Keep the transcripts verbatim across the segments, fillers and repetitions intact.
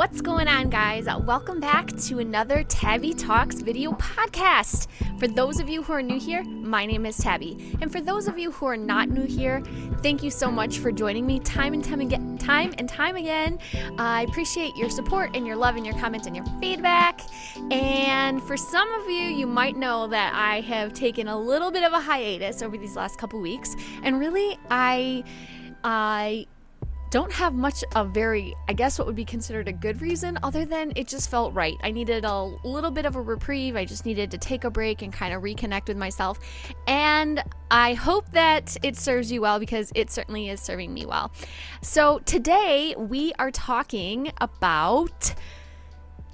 What's going on, guys? Welcome back to another Tabby Talks video podcast. For those of you who are new here, my name is Tabby. And for those of you who are not new here, thank you so much for joining me time and time again. Time and time again. Uh, I appreciate your support and your love and your comments and your feedback. And for some of you, you might know that I have taken a little bit of a hiatus over these last couple weeks. And really, I... I don't have much a very, I guess what would be considered a good reason, other than it just felt right. I needed a little bit of a reprieve. I just needed to take a break and kind of reconnect with myself. And I hope that it serves you well, because it certainly is serving me well. So today we are talking about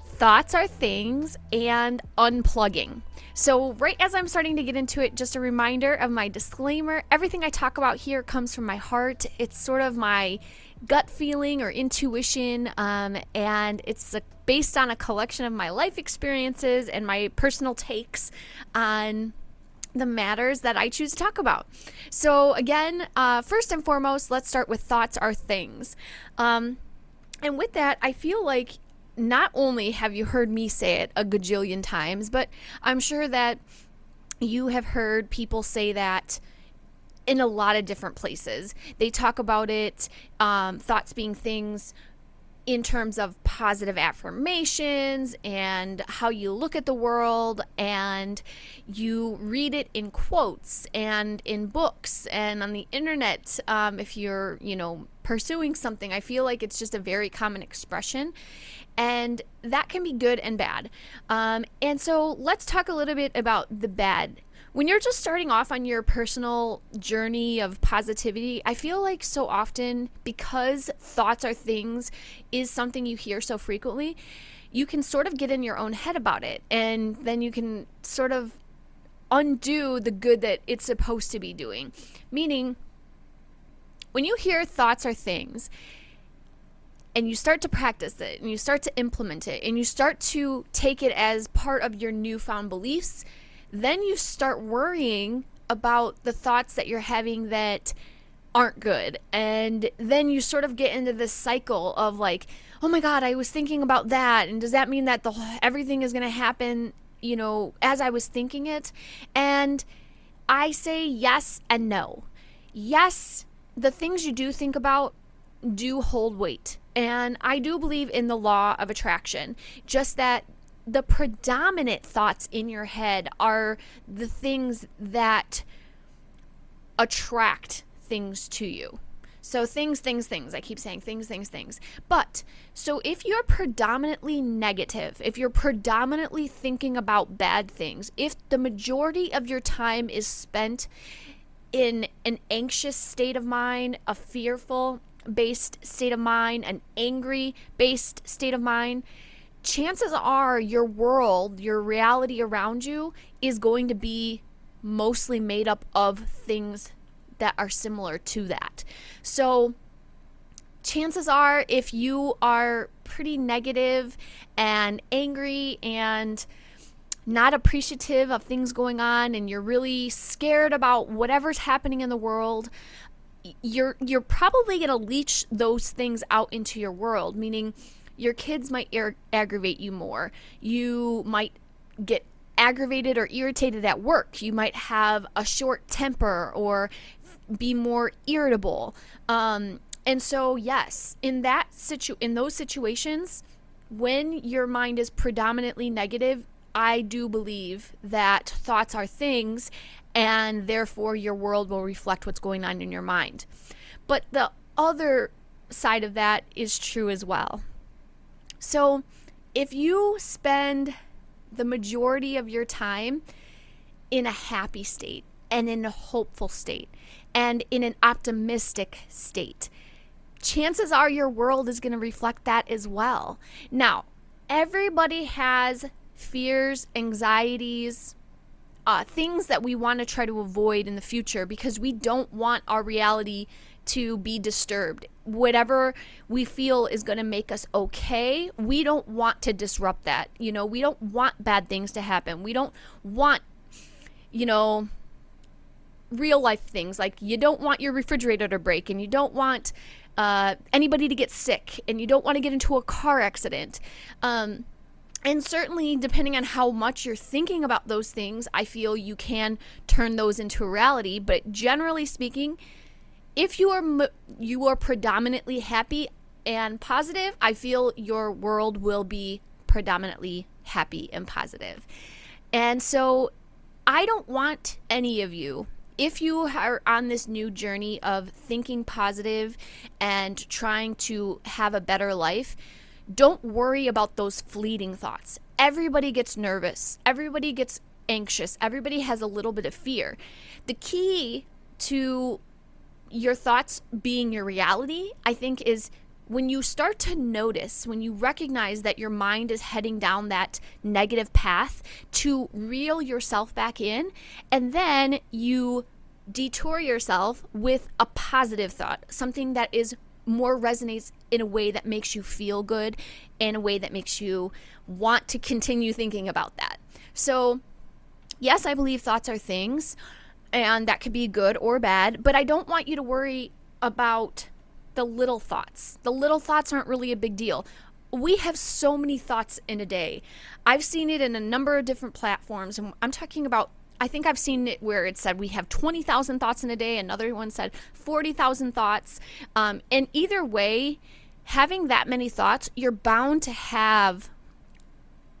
thoughts are things and unplugging. So right as I'm starting to get into it, just a reminder of my disclaimer. Everything I talk about here comes from my heart. It's sort of my gut feeling or intuition, um, and it's a, based on a collection of my life experiences and my personal takes on the matters that I choose to talk about. So again, uh, first and foremost, let's start with thoughts are things. Um, and with that, I feel like not only have you heard me say it a gajillion times, but I'm sure that you have heard people say that in a lot of different places. They talk about it, um, thoughts being things, in terms of positive affirmations and how you look at the world, and you read it in quotes and in books and on the internet. Um, if you're, you know, pursuing something, I feel like it's just a very common expression, and that can be good and bad. Um, and so let's talk a little bit about the bad. When you're just starting off on your personal journey of positivity, I feel like so often, because thoughts are things is something you hear so frequently, you can sort of get in your own head about it, and then you can sort of undo the good that it's supposed to be doing. Meaning, when you hear thoughts are things, and you start to practice it, and you start to implement it, and you start to take it as part of your newfound beliefs, then you start worrying about the thoughts that you're having that aren't good. And then you sort of get into this cycle of like, oh my God, I was thinking about that. And does that mean that the everything is going to happen, you know, as I was thinking it? And I say yes and no. Yes, the things you do think about do hold weight. And I do believe in the law of attraction, just that the predominant thoughts in your head are the things that attract things to you. So things, things, things. I keep saying things, things, things. But so if you're predominantly negative, if you're predominantly thinking about bad things, if the majority of your time is spent in an anxious state of mind, a fearful based state of mind, an angry based state of mind, chances are your world, your reality around you is going to be mostly made up of things that are similar to that. So chances are, if you are pretty negative and angry and not appreciative of things going on, and you're really scared about whatever's happening in the world, you're you're probably going to leach those things out into your world, meaning your kids might ir- aggravate you more. You might get aggravated or irritated at work. You might have a short temper or be more irritable. Um, and so, yes, in that situ- in those situations, when your mind is predominantly negative, I do believe that thoughts are things, and therefore your world will reflect what's going on in your mind. But the other side of that is true as well. So if you spend the majority of your time in a happy state, and in a hopeful state, and in an optimistic state, chances are your world is going to reflect that as well. Now, everybody has fears, anxieties, uh, things that we want to try to avoid in the future, because we don't want our reality to be disturbed. Whatever we feel is going to make us okay, we don't want to disrupt that. You know, we don't want bad things to happen. We don't want, you know, real life things. Like, you don't want your refrigerator to break, and you don't want uh, anybody to get sick, and you don't want to get into a car accident. Um, and certainly, depending on how much you're thinking about those things, I feel you can turn those into reality. But generally speaking, if you are you are predominantly happy and positive, I feel your world will be predominantly happy and positive. And so I don't want any of you, if you are on this new journey of thinking positive and trying to have a better life, don't worry about those fleeting thoughts. Everybody gets nervous. Everybody gets anxious. Everybody has a little bit of fear. The key to your thoughts being your reality, I think, is when you start to notice, when you recognize that your mind is heading down that negative path, to reel yourself back in, and then you detour yourself with a positive thought, something that is more resonates in a way that makes you feel good, in a way that makes you want to continue thinking about that. So, yes, I believe thoughts are things, and that could be good or bad, but I don't want you to worry about the little thoughts. The little thoughts aren't really a big deal. We have so many thoughts in a day. I've seen it in a number of different platforms, and I'm talking about, I think I've seen it where it said we have twenty thousand thoughts in a day. Another one said forty thousand thoughts. Um, and either way, having that many thoughts, you're bound to have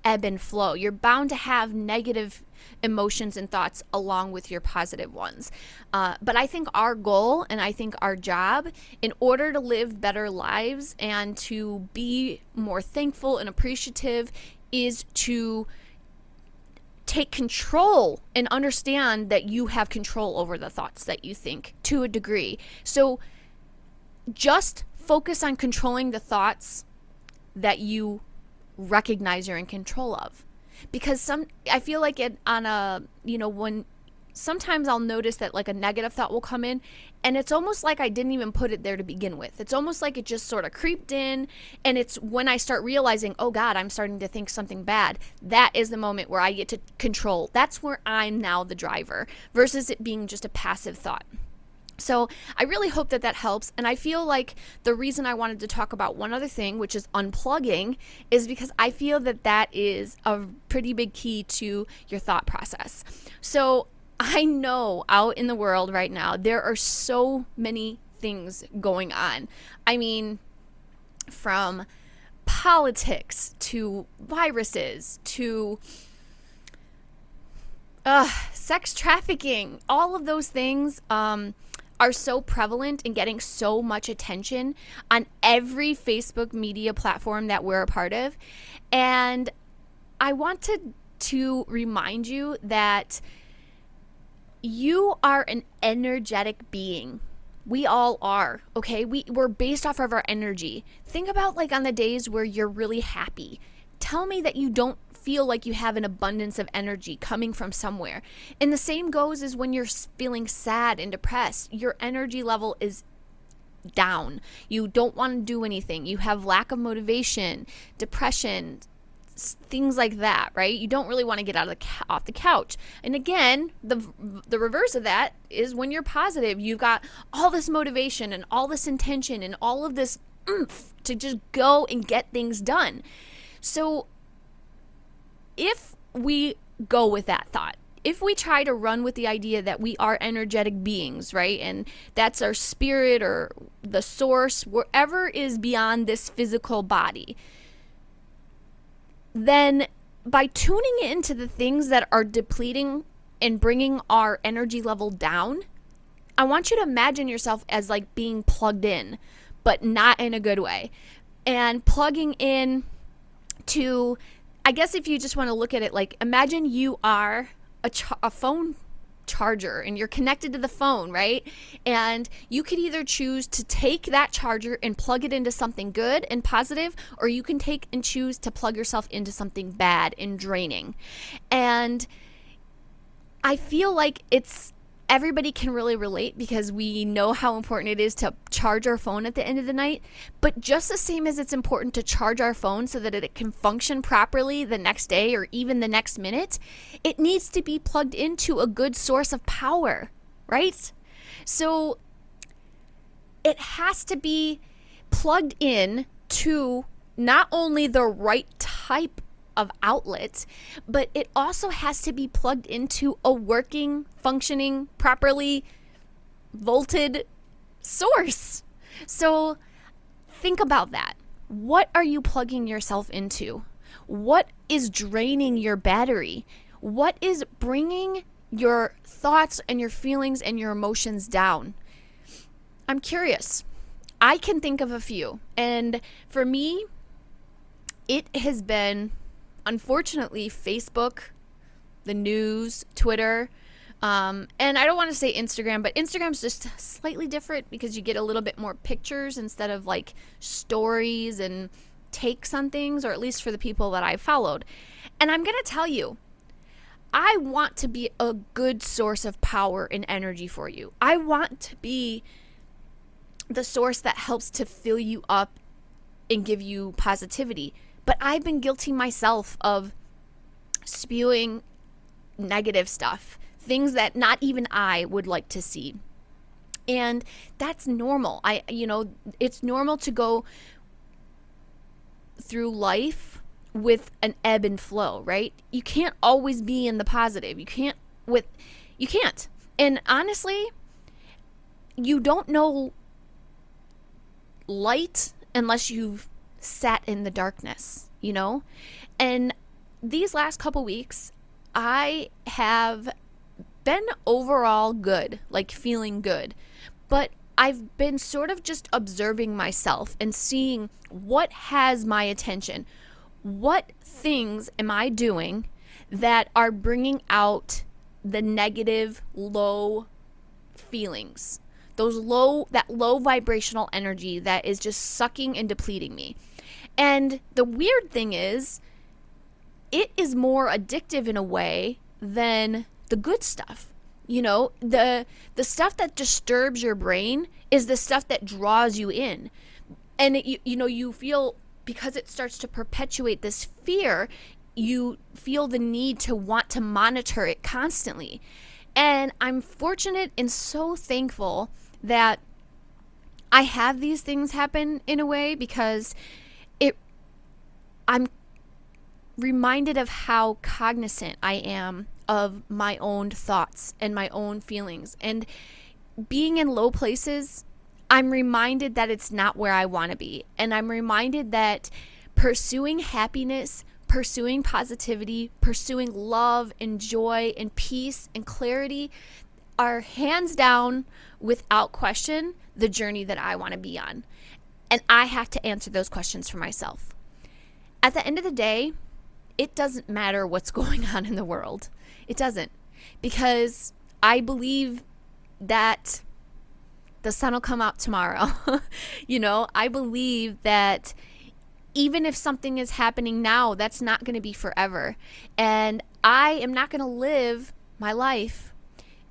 ebb and flow. You're bound to have negative emotions and thoughts along with your positive ones. Uh, but I think our goal, and I think our job, in order to live better lives and to be more thankful and appreciative, is to take control and understand that you have control over the thoughts that you think, to a degree. So just focus on controlling the thoughts that you recognize you're in control of, because some I feel like it on a you know when sometimes I'll notice that like a negative thought will come in, and it's almost like I didn't even put it there to begin with. It's almost like it just sort of creeped in, and it's when I start realizing, oh God, I'm starting to think something bad, that is the moment where I get to control. That's where I'm now the driver, versus it being just a passive thought. So I really hope that that helps. And I feel like the reason I wanted to talk about one other thing, which is unplugging, is because I feel that that is a pretty big key to your thought process. So I know out in the world right now, there are so many things going on. I mean, from politics to viruses to uh, sex trafficking, all of those things, um, are so prevalent and getting so much attention on every Facebook media platform that we're a part of. And I want to, to remind you that you are an energetic being. We all are, okay? We, we're based off of our energy. Think about like on the days where you're really happy. Tell me that you don't feel like you have an abundance of energy coming from somewhere. And the same goes as when you're feeling sad and depressed. Your energy level is down. You don't want to do anything. You have lack of motivation, depression, things like that, right? You don't really want to get out of the off the couch. And again, the the reverse of that is when you're positive. You've got all this motivation and all this intention and all of this oomph to just go and get things done. So if we go with that thought, if we try to run with the idea that we are energetic beings, right, and that's our spirit or the source, wherever is beyond this physical body, then by tuning into the things that are depleting and bringing our energy level down, I want you to imagine yourself as like being plugged in, but not in a good way. And plugging in to, I guess if you just want to look at it, like imagine you are a, char- a phone charger and you're connected to the phone, right? And you could either choose to take that charger and plug it into something good and positive, or you can take and choose to plug yourself into something bad and draining. And I feel like it's, everybody can really relate, because we know how important it is to charge our phone at the end of the night. But just the same as it's important to charge our phone so that it can function properly the next day or even the next minute, it needs to be plugged into a good source of power, right? So it has to be plugged in to not only the right type of outlets, but it also has to be plugged into a working, functioning, properly volted source. So think about that. What are you plugging yourself into? What is draining your battery? What is bringing your thoughts and your feelings and your emotions down? I'm curious. I can think of a few. And for me, it has been, unfortunately, Facebook, the news, Twitter, um, and I don't want to say Instagram, but Instagram's just slightly different because you get a little bit more pictures instead of like stories and takes on things, or at least for the people that I followed. And I'm going to tell you, I want to be a good source of power and energy for you. I want to be the source that helps to fill you up and give you positivity. But I've been guilty myself of spewing negative stuff, things that not even I would like to see. And that's normal. I, you know, it's normal to go through life with an ebb and flow, right? You can't always be in the positive. You can't with, you can't. And honestly, you don't know light unless you've sat in the darkness, you know? And these last couple weeks, I have been overall good, like feeling good, but I've been sort of just observing myself and seeing what has my attention. What things am I doing that are bringing out the negative, low feelings? Those low, that low vibrational energy that is just sucking and depleting me. And the weird thing is, it is more addictive in a way than the good stuff. You know, the the stuff that disturbs your brain is the stuff that draws you in. And, it, you, you know, you feel, because it starts to perpetuate this fear, you feel the need to want to monitor it constantly. And I'm fortunate and so thankful that I have these things happen in a way, because it, I'm reminded of how cognizant I am of my own thoughts and my own feelings. And being in low places, I'm reminded that it's not where I want to be. And I'm reminded that pursuing happiness, pursuing positivity, pursuing love and joy and peace and clarity are hands down, without question, the journey that I want to be on. And I have to answer those questions for myself. At the end of the day, it doesn't matter what's going on in the world. It doesn't. Because I believe that the sun will come out tomorrow. You know, I believe that even if something is happening now, that's not going to be forever. And I am not going to live my life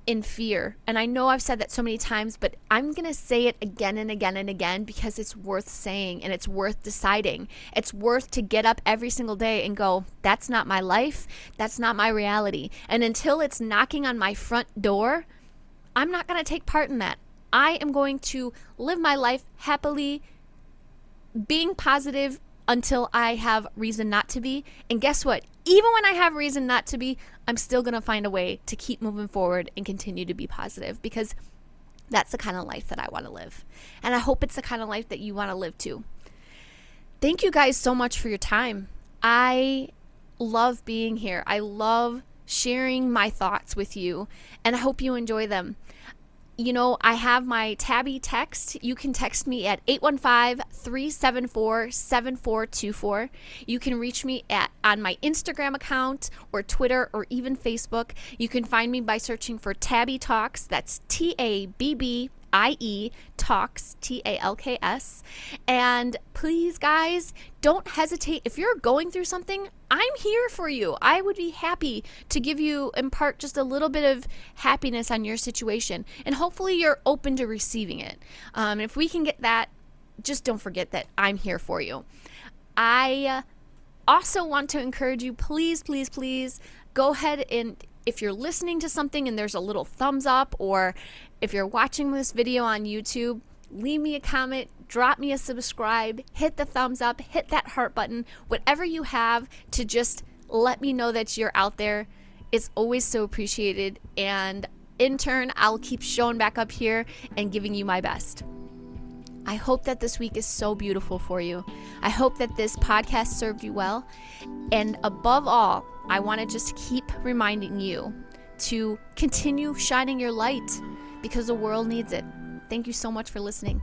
in fear. And I know I've said that so many times, but I'm going to say it again and again and again because it's worth saying and it's worth deciding. It's worth to get up every single day and go, that's not my life. That's not my reality. And until it's knocking on my front door, I'm not going to take part in that. I am going to live my life happily, being positive, until I have reason not to be. And guess what? Even when I have reason not to be, I'm still going to find a way to keep moving forward and continue to be positive, because that's the kind of life that I want to live. And I hope it's the kind of life that you want to live too. Thank you guys so much for your time. I love being here. I love sharing my thoughts with you, and I hope you enjoy them. You know, I have my Tabby text. You can text me at eight one five, three seven four, seven four two four. You can reach me at on my Instagram account or Twitter or even Facebook. You can find me by searching for Tabby Talks. That's T A B B I E Talks, T A L K S. And please, guys, don't hesitate. If you're going through something, I'm here for you. I would be happy to give you, impart just a little bit of happiness on your situation. And hopefully you're open to receiving it. Um, if we can get that, just don't forget that I'm here for you. I also want to encourage you, please, please, please, go ahead and, if you're listening to something and there's a little thumbs up, or if you're watching this video on YouTube, leave me a comment, drop me a subscribe, hit the thumbs up, hit that heart button, whatever you have to just let me know that you're out there. It's always so appreciated, and in turn, I'll keep showing back up here and giving you my best. I hope that this week is so beautiful for you. I hope that this podcast served you well. And above all, I want to just keep reminding you to continue shining your light because the world needs it. Thank you so much for listening.